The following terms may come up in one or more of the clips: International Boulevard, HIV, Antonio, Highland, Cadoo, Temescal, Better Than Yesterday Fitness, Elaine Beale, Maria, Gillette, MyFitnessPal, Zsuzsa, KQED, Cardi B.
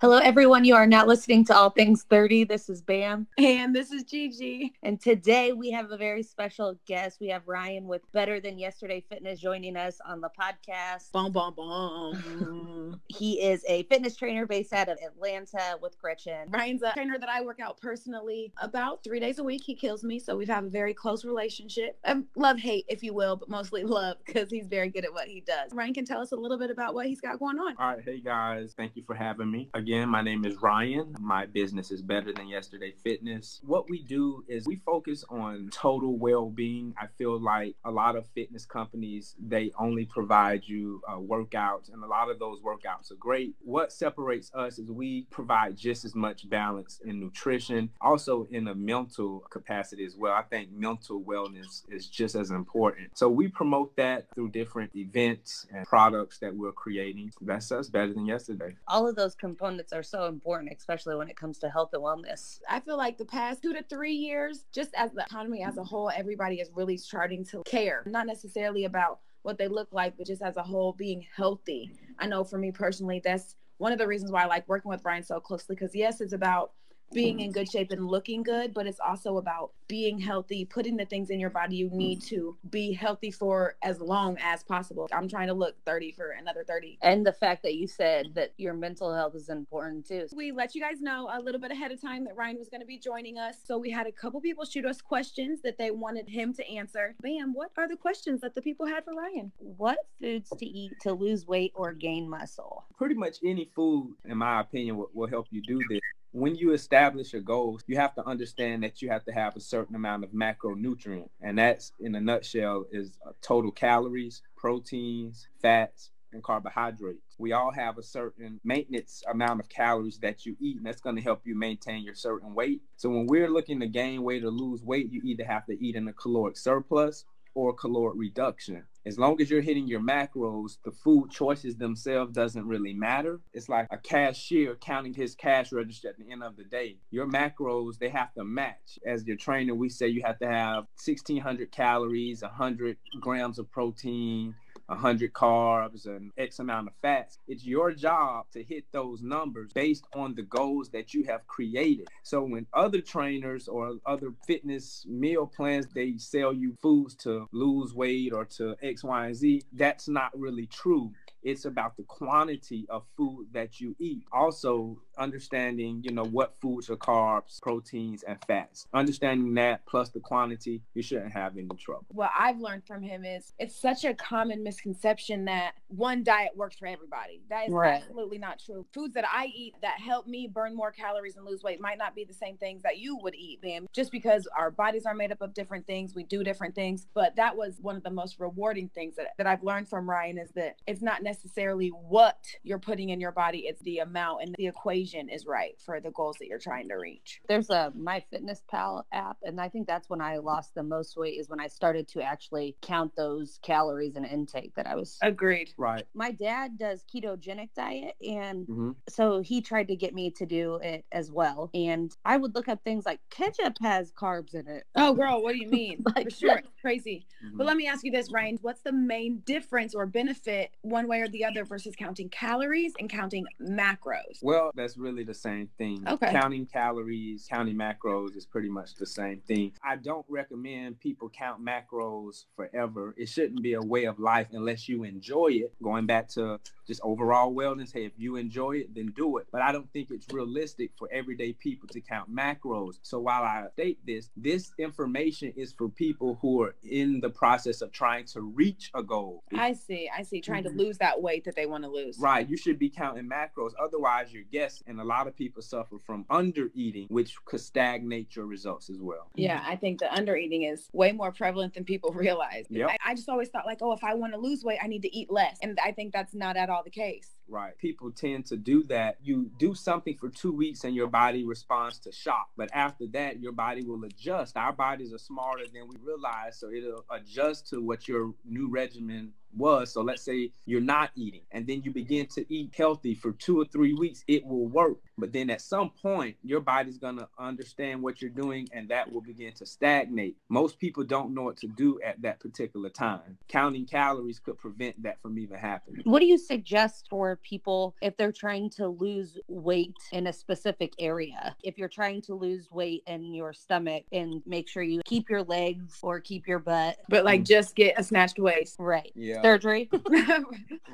Hello, everyone. You are now listening to All Things 30. This is Bam. And this is Gigi. And today we have a very special guest. We have Ryan with Better Than Yesterday Fitness joining us on the podcast. Boom, boom, boom. He is a fitness trainer based out of Atlanta with Gretchen. Ryan's a trainer that I work out personally about 3 days a week. He kills me. So we've had a very close relationship. Love, hate, if you will, but mostly love because he's very good at what he does. Ryan can tell us a little bit about what he's got going on. All right. Hey, guys. Thank you for having me. Again, my name is Ryan. My business is Better Than Yesterday Fitness. What we do is we focus on total well-being. I feel like a lot of fitness companies, they only provide you workouts, and a lot of those workouts are great. What separates us is we provide just as much balance in nutrition, also in a mental capacity as well. I think mental wellness is just as important. So we promote that through different events and products that we're creating. That's us, Better Than Yesterday. All of those components are so important, especially when it comes to health and wellness. I feel like the past 2 to 3 years, just as the economy as a whole, everybody is really starting to care, not necessarily about what they look like, but just as a whole, being healthy. I know for me personally, that's one of the reasons why I like working with Ryan so closely, because yes, it's about being in good shape and looking good, but it's also about being healthy, putting the things in your body you need to be healthy for as long as possible. I'm trying to look 30 for another 30. And the fact that you said that your mental health is important too. We let you guys know a little bit ahead of time that Ryan was going to be joining us. So we had a couple people shoot us questions that they wanted him to answer. Bam, what are the questions that the people had for Ryan? What foods to eat to lose weight or gain muscle? Pretty much any food, in my opinion, will help you do this. When you establish your goals, you have to understand that you have to have a certain amount of macronutrient. And that's, in a nutshell, is total calories, proteins, fats, and carbohydrates. We all have a certain maintenance amount of calories that you eat, and that's going to help you maintain your certain weight. So when we're looking to gain weight or lose weight, you either have to eat in a caloric surplus or caloric reduction. As long as you're hitting your macros, the food choices themselves doesn't really matter. It's like a cashier counting his cash register at the end of the day. Your macros, they have to match. As your trainer, we say you have to have 1,600 calories, 100 grams of protein, 100 carbs, and X amount of fats. It's your job to hit those numbers based on the goals that you have created. So when other trainers or other fitness meal plans, they sell you foods to lose weight or to X, Y, and Z, that's not really true. It's about the quantity of food that you eat. Also, understanding, what foods are carbs, proteins, and fats. Understanding that plus the quantity, you shouldn't have any trouble. What I've learned from him is it's such a common misconception that one diet works for everybody. That is absolutely not true. Foods that I eat that help me burn more calories and lose weight might not be the same things that you would eat, Bam. Just because our bodies are made up of different things, we do different things. But that was one of the most rewarding things that I've learned from Ryan is that it's not necessarily what you're putting in your body, it's the amount, and the equation is right for the goals that you're trying to reach. There's a MyFitnessPal app, and I think that's when I lost the most weight, is when I started to actually count those calories and intake that I was. Agreed. Right. My dad does ketogenic diet, and so he tried to get me to do it as well, and I would look up things like ketchup has carbs in it. Oh, girl, what do you mean? For sure. Crazy. But let me ask you this, Ryan, what's the main difference or benefit one way or the other versus counting calories and counting macros? Well, that's really the same thing. Okay. Counting calories, counting macros is pretty much the same thing. I don't recommend people count macros forever. It shouldn't be a way of life unless you enjoy it. Going back to just overall wellness, hey, if you enjoy it, then do it. But I don't think it's realistic for everyday people to count macros. So while I state this information is for people who are in the process of trying to reach a goal. I see. Trying to lose that weight that they want to lose. Right. You should be counting macros. Otherwise, you're guessing. And a lot of people suffer from under eating, which could stagnate your results as well. Yeah, I think the under eating is way more prevalent than people realize. Yep. I just always thought like, if I want to lose weight, I need to eat less. And I think that's not at all the case. Right. People tend to do that. You do something for 2 weeks and your body responds to shock. But after that, your body will adjust. Our bodies are smarter than we realize. So it'll adjust to what your new regimen was. So let's say you're not eating and then you begin to eat healthy for 2 or 3 weeks, it will work. But then at some point, your body's going to understand what you're doing and that will begin to stagnate. Most people don't know what to do at that particular time. Counting calories could prevent that from even happening. What do you suggest for people if they're trying to lose weight in a specific area? If you're trying to lose weight in your stomach, and make sure you keep your legs or keep your butt. But like just get a snatched waist. Right. Yeah. Surgery.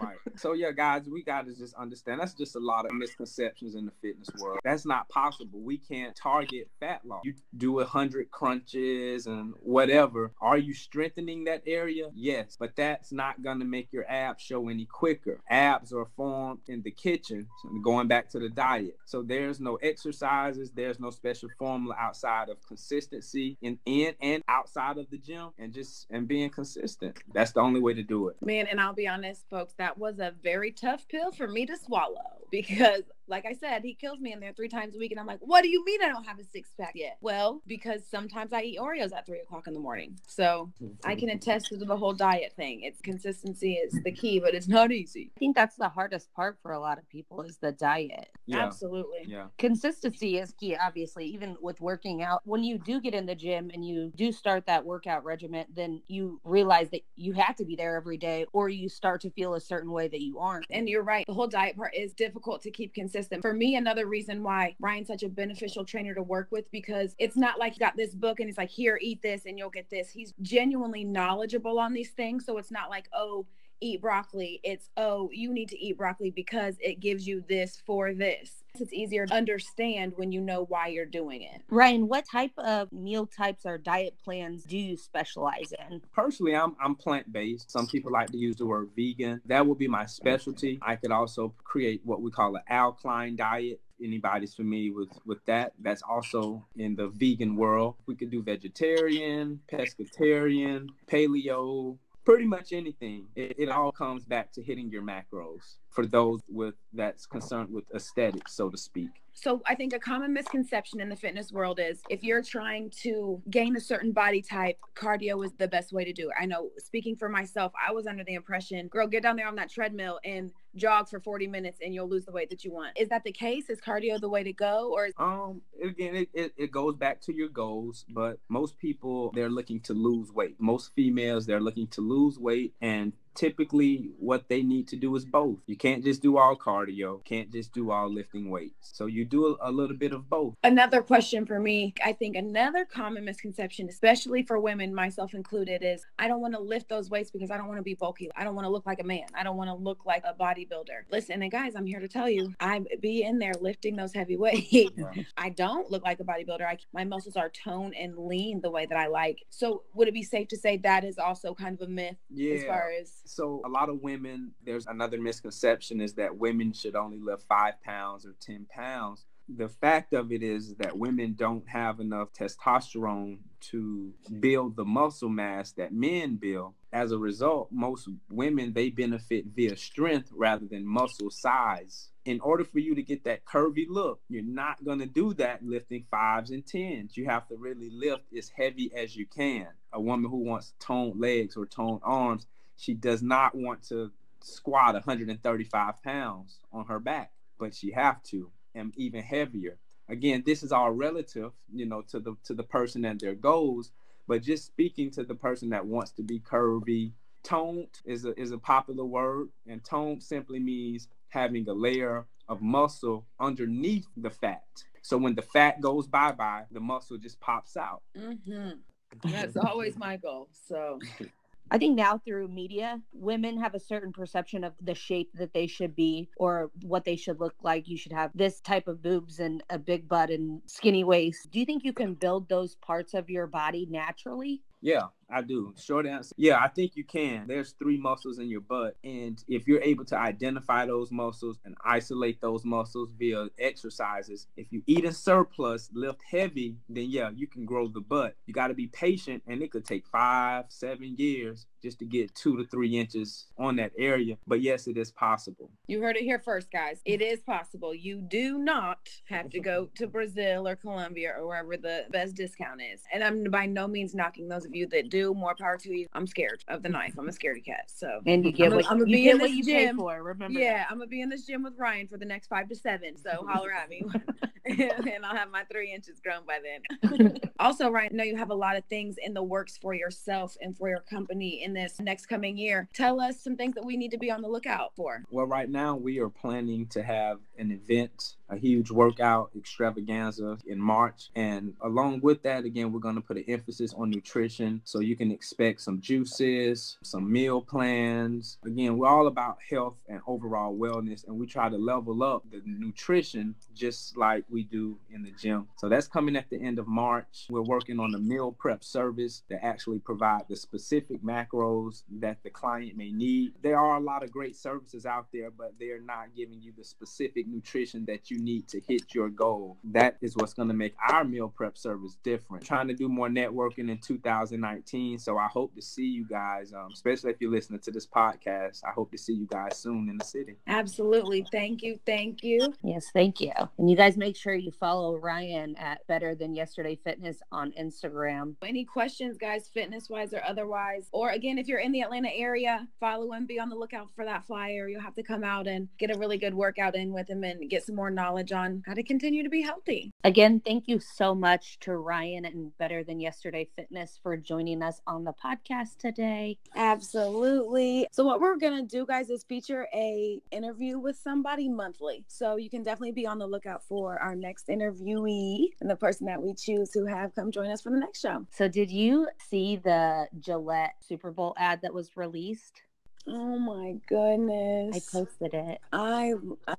Right. So yeah, guys, we got to just understand that's just a lot of misconceptions in the fitness world. That's not possible. We can't target fat loss. You do 100 crunches and whatever. Are you strengthening that area? Yes, but that's not going to make your abs show any quicker. Abs are formed in the kitchen, going back to the diet. So there's no exercises. There's no special formula outside of consistency in and outside of the gym and being consistent. That's the only way to do it. Man, and I'll be honest, folks, that was a very tough pill for me to swallow because like I said, he kills me in there 3 times a week. And I'm like, what do you mean I don't have a 6-pack yet? Well, because sometimes I eat Oreos at 3 o'clock in the morning. So I can attest to the whole diet thing. It's consistency is the key, but it's not easy. I think that's the hardest part for a lot of people is the diet. Yeah. Absolutely. Yeah. Consistency is key, obviously, even with working out. When you do get in the gym and you do start that workout regimen, then you realize that you have to be there every day or you start to feel a certain way that you aren't. And you're right. The whole diet part is difficult to keep consistent. For me, another reason why Brian's such a beneficial trainer to work with, because it's not like you got this book and it's like, here, eat this and you'll get this. He's genuinely knowledgeable on these things. So it's not like, oh, eat broccoli. It's, oh, you need to eat broccoli because it gives you this for this. It's easier to understand when you know why you're doing it. Ryan, what type of meal types or diet plans do you specialize in? Personally, I'm plant-based. Some people like to use the word vegan. That would be my specialty. I could also create what we call an alkaline diet. Anybody's familiar with that? That's also in the vegan world. We could do vegetarian, pescatarian, paleo, pretty much anything. It all comes back to hitting your macros for those that's concerned with aesthetics, so to speak. So I think a common misconception in the fitness world is if you're trying to gain a certain body type, cardio is the best way to do it. I know, speaking for myself, I was under the impression, girl, get down there on that treadmill and jog for 40 minutes and you'll lose the weight that you want. Is that the case? Is cardio the way to go? Or again, it goes back to your goals, but most people, they're looking to lose weight. Most females, they're looking to lose weight, and typically what they need to do is both. You can't just do all cardio, can't just do all lifting weights. So you do a little bit of both. Another question for me, I think another common misconception, especially for women, myself included, is I don't want to lift those weights because I don't want to be bulky. I don't want to look like a man. I don't want to look like a bodybuilder. Listen, and guys, I'm here to tell you, I be in there lifting those heavy weights. Right. I don't look like a bodybuilder. My muscles are toned and lean the way that I like. So would it be safe to say that is also kind of a myth as far as... So a lot of women, there's another misconception is that women should only lift 5 pounds or 10 pounds. The fact of it is that women don't have enough testosterone to build the muscle mass that men build. As a result, most women, they benefit via strength rather than muscle size. In order for you to get that curvy look, you're not going to do that lifting 5s and 10s. You have to really lift as heavy as you can. A woman who wants toned legs or toned arms, she does not want to squat 135 pounds on her back, but she have to, and even heavier. Again, this is all relative, to the person and their goals, but just speaking to the person that wants to be curvy, toned is a popular word, and toned simply means having a layer of muscle underneath the fat. So when the fat goes bye-bye, the muscle just pops out. Mm-hmm. That's always my goal, so... I think now through media, women have a certain perception of the shape that they should be or what they should look like. You should have this type of boobs and a big butt and skinny waist. Do you think you can build those parts of your body naturally? Yeah, I do. Short answer. Yeah, I think you can. There's 3 muscles in your butt. And if you're able to identify those muscles and isolate those muscles via exercises, if you eat in surplus, lift heavy, then yeah, you can grow the butt. You got to be patient, and it could take 5-7 years just to get 2 to 3 inches on that area. But yes, it is possible. You heard it here first, guys. It is possible. You do not have to go to Brazil or Colombia or wherever the best discount is. And I'm by no means knocking those of you that do do. More power to you. I'm scared of the knife. I'm a scaredy cat. So and you get what you pay for. Remember? Yeah, that. I'm gonna be in this gym with Ryan for the next 5 to 7. So holler at me, and I'll have my 3 inches grown by then. Also, Ryan, I know you have a lot of things in the works for yourself and for your company in this next coming year. Tell us some things that we need to be on the lookout for. Well, right now we are planning to have an event, a huge workout extravaganza in March. And along with that, again, we're going to put an emphasis on nutrition. So you can expect some juices, some meal plans. Again, we're all about health and overall wellness. And we try to level up the nutrition just like we do in the gym. So that's coming at the end of March. We're working on a meal prep service that actually provides the specific macros that the client may need. There are a lot of great services out there, but they're not giving you the specific nutrition that you need to hit your goal. That is what's going to make our meal prep service different. Trying to do more networking in 2019. So I hope to see you guys, especially if you're listening to this podcast. I hope to see you guys soon in the city. Absolutely. Thank you. Thank you. Yes, thank you. And you guys make sure you follow Ryan at Better Than Yesterday Fitness on Instagram. Any questions, guys, fitness wise or otherwise? Or again, if you're in the Atlanta area, follow him, be on the lookout for that flyer. You'll have to come out and get a really good workout in with him and get some more knowledge on how to continue to be healthy. Again, thank you so much to Ryan and Better Than Yesterday Fitness for joining us on the podcast today. Absolutely. So what we're going to do, guys, is feature a interview with somebody monthly. So you can definitely be on the lookout for our next interviewee and the person that we choose to have come join us for the next show. So did you see the Gillette Super Bowl ad that was released? Oh my goodness. I posted it. I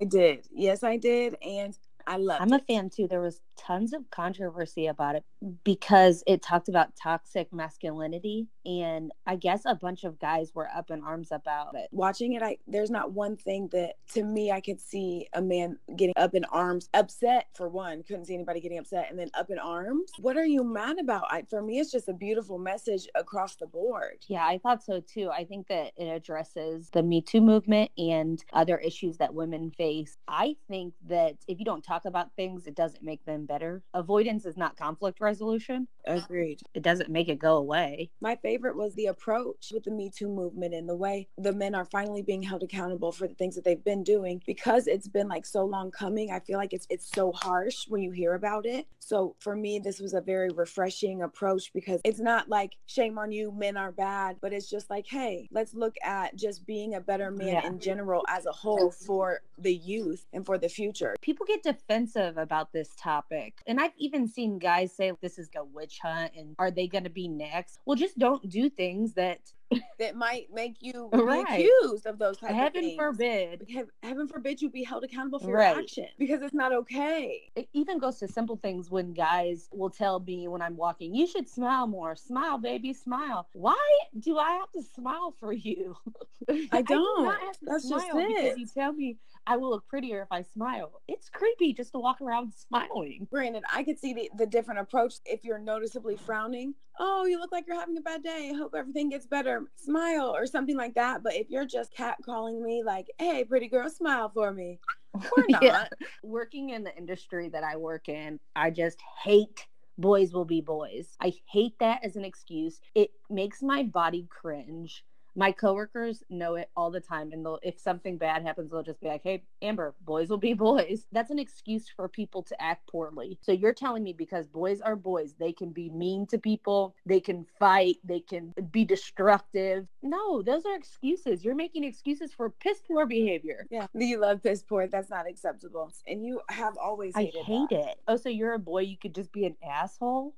did. Yes, I did. And I loved it. I'm a fan too. There was tons of controversy about it because it talked about toxic masculinity. And I guess a bunch of guys were up in arms about it. Watching it, there's not one thing that to me, I could see a man getting up in arms, upset for one, couldn't see anybody getting upset and then up in arms. What are you mad about? For me, it's just a beautiful message across the board. Yeah, I thought so too. I think that it addresses the Me Too movement and other issues that women face. I think that if you don't talk about things, it doesn't make them better. Avoidance is not conflict resolution. Agreed. It doesn't make it go away. My favorite was the approach with the Me Too movement and the way the men are finally being held accountable for the things that they've been doing, because it's been like so long coming. I feel like it's so harsh when you hear about it. So for me, this was a very refreshing approach, because it's not like shame on you, men are bad, but it's just like, hey, let's look at just being a better man in general as a whole for the youth and for the future. People get defensive about this topic. And I've even seen guys say, this is a witch hunt and are they going to be next? Well, just don't do things that might make you accused of those types of things. Heaven forbid you be held accountable for your actions, because it's not okay. It even goes to simple things when guys will tell me when I'm walking, you should smile more. Smile, baby, smile. Why do I have to smile for you? I don't. I do not have to That's smile just because you tell me I will look prettier if I smile. It's creepy just to walk around smiling. Brandon, I could see the different approach. If you're noticeably frowning, oh, you look like you're having a bad day. I hope everything gets better. Smile or something like that. But if you're just catcalling me like, hey, pretty girl, smile for me. Or not. Yeah. Working in the industry that I work in, I just hate boys will be boys. I hate that as an excuse. It makes my body cringe. My coworkers know it all the time. And if something bad happens, they'll just be like, hey, Amber, boys will be boys. That's an excuse for people to act poorly. So you're telling me because boys are boys, they can be mean to people, they can fight, they can be destructive. No, those are excuses. You're making excuses for piss poor behavior. Yeah, you love piss poor. That's not acceptable. And you have always hated it. Oh, so you're a boy, you could just be an asshole?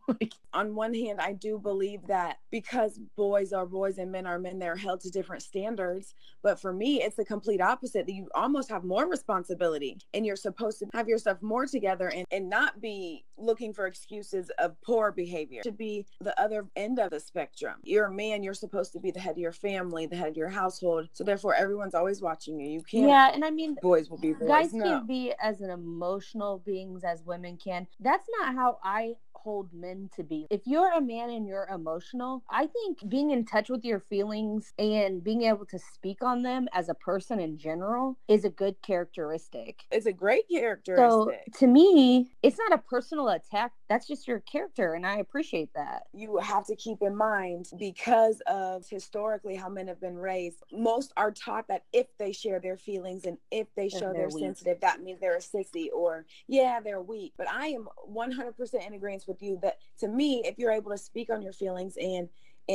On one hand, I do believe that because boys are boys and men are men, they're held to different standards. But for me, it's the complete opposite, that you almost have more responsibility and you're supposed to have yourself more together and not be looking for excuses of poor behavior. To be the other end of the spectrum. You're a man, you're supposed to be the head of your family, the head of your household. So therefore, everyone's always watching you. You can't. Yeah, and I mean, boys will be boys. Guys can be as an emotional beings as women can. That's not how I hold men to be. If you're a man and you're emotional, I think being in touch with your feelings and being able to speak on them as a person in general is a good characteristic. It's a great characteristic. So to me, it's not a personal attack. That's just your character, and I appreciate that. You have to keep in mind, because of historically how men have been raised, most are taught that if they share their feelings and if they show they're sensitive, that means they're a sissy or they're weak. But I am 100% in agreement with you that, to me, if you're able to speak on your feelings and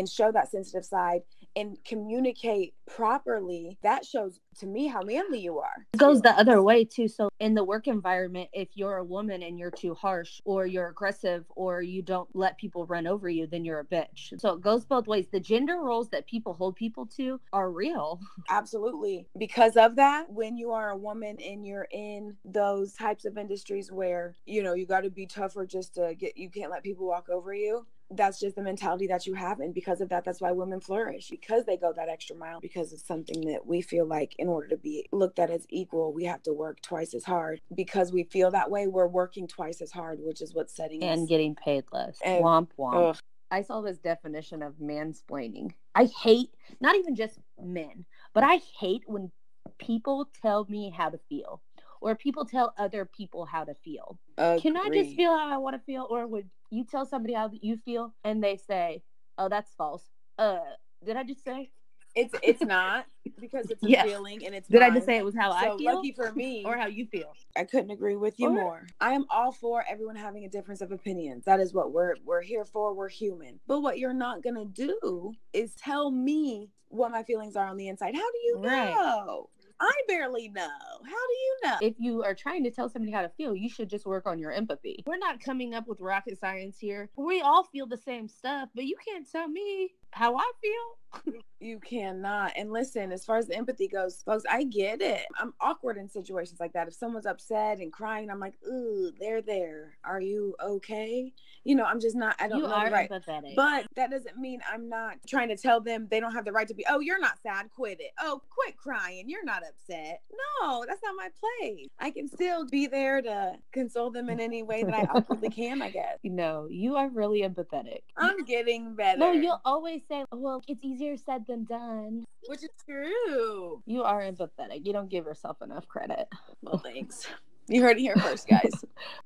show that sensitive side and communicate properly, that shows to me how manly you are. It goes the other way too. So in the work environment, if you're a woman and you're too harsh or you're aggressive or you don't let people run over you, then you're a bitch. So it goes both ways. The gender roles that people hold people to are real. Absolutely. Because of that, when you are a woman and you're in those types of industries where, you know, you got to be tougher just to get, you can't let people walk over you. That's just the mentality that you have. And because of that, that's why women flourish, because they go that extra mile, because it's something that we feel like in order to be looked at as equal, we have to work twice as hard. Because we feel that way, we're working twice as hard, which is what's setting us. And getting paid less. And, womp womp. Ugh. I saw this definition of mansplaining. I hate, not even just men, but I hate when people tell me how to feel or people tell other people how to feel. Agreed. Can I just feel how I want to feel? Or would you tell somebody how you feel and they say, oh, that's false. Did I just say? It's not, because it's a feeling and it's mine. Did I just say it was how I feel? So lucky for me. Or how you feel. I couldn't agree with you more. I am all for everyone having a difference of opinions. That is what we're here for. We're human. But what you're not going to do is tell me what my feelings are on the inside. How do you know? I barely know. How do you know? If you are trying to tell somebody how to feel, you should just work on your empathy. We're not coming up with rocket science here. We all feel the same stuff, but you can't tell me how I feel. You cannot. And listen, as far as the empathy goes, folks, I get it. I'm awkward in situations like that. If someone's upset and crying, I'm like, ooh, they're there. Are you okay? You know, I'm just not, I don't know. You are right. Empathetic. But that doesn't mean I'm not trying to tell them they don't have the right to be, oh, you're not sad, quit it. Oh, quit crying. You're not upset. No, that's not my place. I can still be there to console them in any way that I possibly can, I guess. No, you are really empathetic. I'm getting better. No, you'll always say, well, it's easier said than done. Which is true. You are empathetic. You don't give yourself enough credit. Well, thanks. You heard it here first, guys.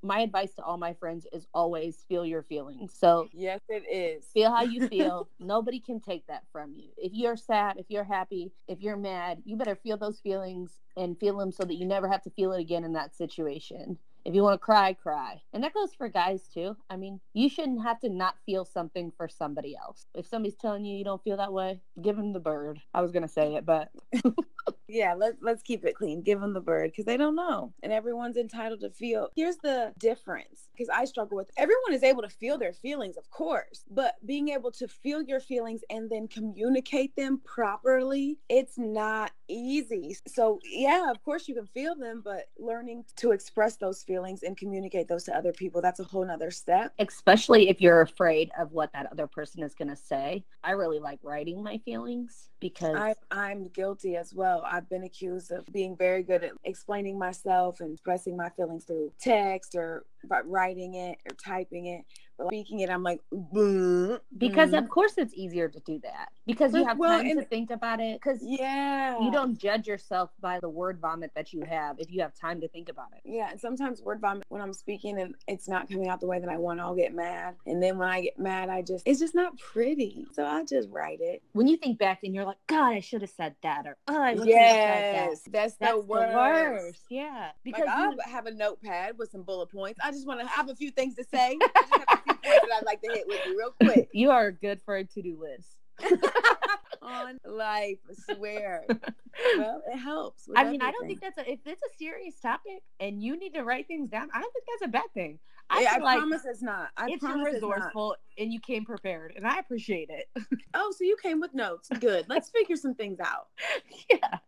My advice to all my friends is always feel your feelings. So yes, it is. Feel how you feel. Nobody can take that from you. If you're sad, if you're happy, if you're mad, you better feel those feelings and feel them so that you never have to feel it again in that situation. If you want to cry, cry. And that goes for guys too. I mean, you shouldn't have to not feel something for somebody else. If somebody's telling you you don't feel that way, give them the bird. I was going to say it, but... Yeah, let's keep it clean. Give them the bird, because they don't know. And everyone's entitled to feel. Here's the difference, because I struggle with, everyone is able to feel their feelings, of course, but being able to feel your feelings and then communicate them properly, it's not easy. So yeah, of course you can feel them, but learning to express those feelings and communicate those to other people, that's a whole nother step. Especially if you're afraid of what that other person is going to say. I really like writing my feelings, because I'm guilty as well. I've been accused of being very good at explaining myself and expressing my feelings through text or writing it or typing it. But speaking it, I'm like, because of course it's easier to do that, because you have time to think about it. Because you don't judge yourself by the word vomit that you have if you have time to think about it. Yeah, and sometimes word vomit, when I'm speaking and it's not coming out the way that I want, I'll get mad. And then when I get mad, it's just not pretty. So I just write it. When you think back and you're like, God, I should have said that, or oh, I wish I said that. That's the worst. Yeah, because like, I have a notepad with some bullet points. I just want to have a few things to say. I just have a few points that I'd like to hit with you real quick. You are good for a to-do list. On life, I swear. Well, it helps. I mean, everything. I don't think if it's a serious topic and you need to write things down, I don't think that's a bad thing. I promise it's not. It's resourceful, and you came prepared, and I appreciate it. Oh, so you came with notes. Good. Let's figure some things out. Yeah.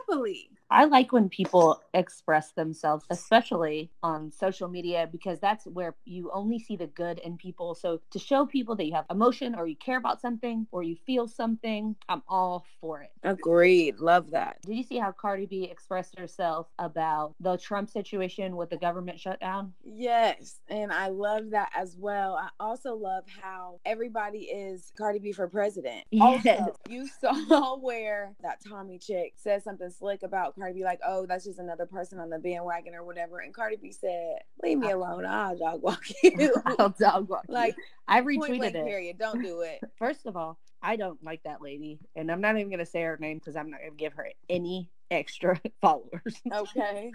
Happily. I like when people express themselves, especially on social media, because that's where you only see the good in people. So to show people that you have emotion or you care about something or you feel something, I'm all for it. Agreed. Love that. Did you see how Cardi B expressed herself about the Trump situation with the government shutdown? Yes. And I love that as well. I also love how everybody is Cardi B for president. Yes. Also, you saw where that Tommy chick said something slick about Cardi B, like, oh, that's just another person on the bandwagon or whatever. And Cardi B said, leave me alone. I'll dog walk you. I'll dog walk you. Like, I retweeted it. Period. Don't do it. First of all, I don't like that lady. And I'm not even going to say her name because I'm not going to give her any extra followers. Okay.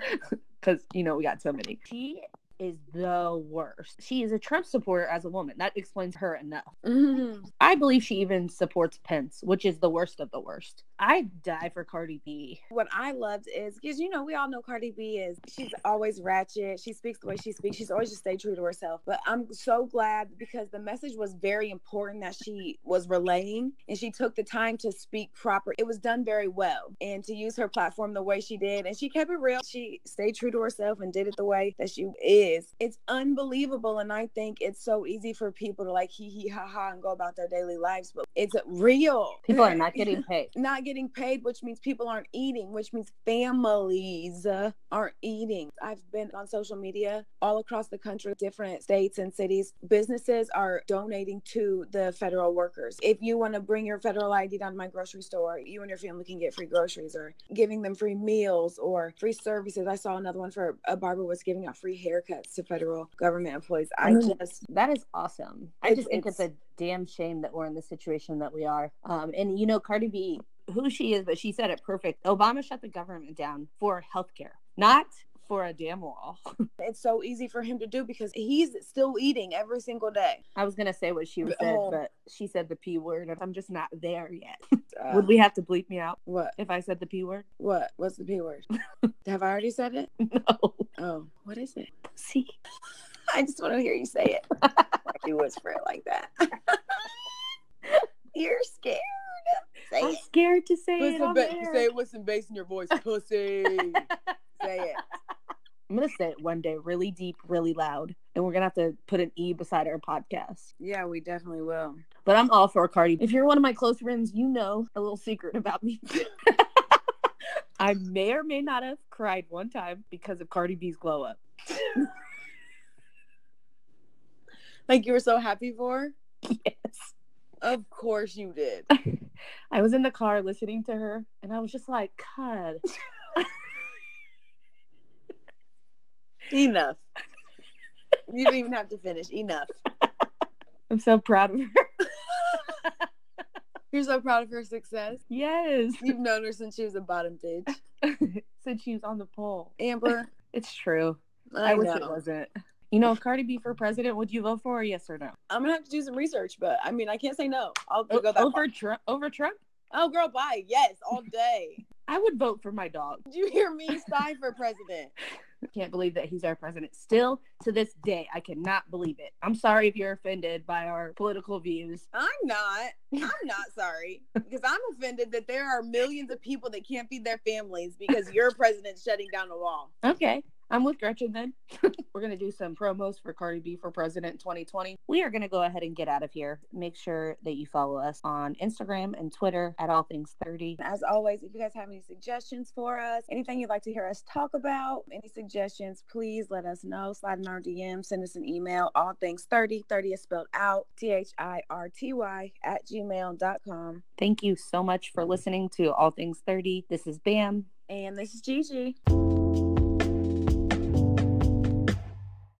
Because, you know, we got so many. She is the worst. She is a Trump supporter as a woman. That explains her enough. Mm-hmm. I believe she even supports Pence, which is the worst of the worst. I die for Cardi B. What I loved is, because, you know, we all know Cardi B is, she's always ratchet. She speaks the way she speaks. She's always just stay true to herself. But I'm so glad, because the message was very important that she was relaying, and she took the time to speak proper. It was done very well, and to use her platform the way she did. And she kept it real. She stayed true to herself and did it the way that she is. It's unbelievable. And I think it's so easy for people to like hee ha ha and go about their daily lives, but it's real. People are not getting paid. Not getting paid, which means people aren't eating, which means families aren't eating. I've been on social media all across the country, different states and cities. Businesses are donating to the federal workers. If you want to bring your federal ID down to my grocery store, you and your family can get free groceries, or giving them free meals or free services. I saw another one for a barber was giving out free haircuts to federal government employees. That is awesome. I just think it's a damn shame that we're in the situation that we are. And you know, Cardi B, who she is, but she said it perfect. Obama shut the government down for healthcare, not for a damn wall. It's so easy for him to do because he's still eating every single day. I was gonna say what she said, but she said the P word, and I'm just not there yet. Would we have to bleep me out? What if I said the P word? What's the P word? Have I already said it? No. Oh, what is it? See, I just want to hear you say it. Like you whisper it like that. You're scared. I'm scared to say it on air. Say it with some bass in your voice, pussy. Say it. I'm going to say it one day, really deep, really loud. And we're going to have to put an E beside our podcast. Yeah, we definitely will. But I'm all for Cardi. If you're one of my close friends, you know a little secret about me. I may or may not have cried one time because of Cardi B's glow up. Like you were so happy for? Yes. Of course you did. I was in the car listening to her, and I was just like, God. Enough. You didn't even have to finish. Enough. I'm so proud of her. You're so proud of her success? Yes. You've known her since she was a bottom bitch. Since she was on the pole. Amber. It's true. I wish it wasn't. You know, if Cardi B for president, would you vote for her, yes or no? I'm going to have to do some research, but I mean, I can't say no. I'll go that far. Over Trump? Oh, girl, bye. Yes, all day. I would vote for my dog. Did you hear me sigh for president? Can't believe that he's our president. Still, to this day, I cannot believe it. I'm sorry if you're offended by our political views. I'm not sorry. Because I'm offended that there are millions of people that can't feed their families because your president's shutting down the wall. Okay. I'm with Gretchen then. We're going to do some promos for Cardi B for President 2020. We are going to go ahead and get out of here. Make sure that you follow us on Instagram and Twitter at allthings30. As always, if you guys have any suggestions for us, anything you'd like to hear us talk about, any suggestions, please let us know. Slide in our DM, send us an email, allthings30. 30 is spelled out, thirty @gmail.com. Thank you so much for listening to All Things 30. This is Bam. And this is Gigi.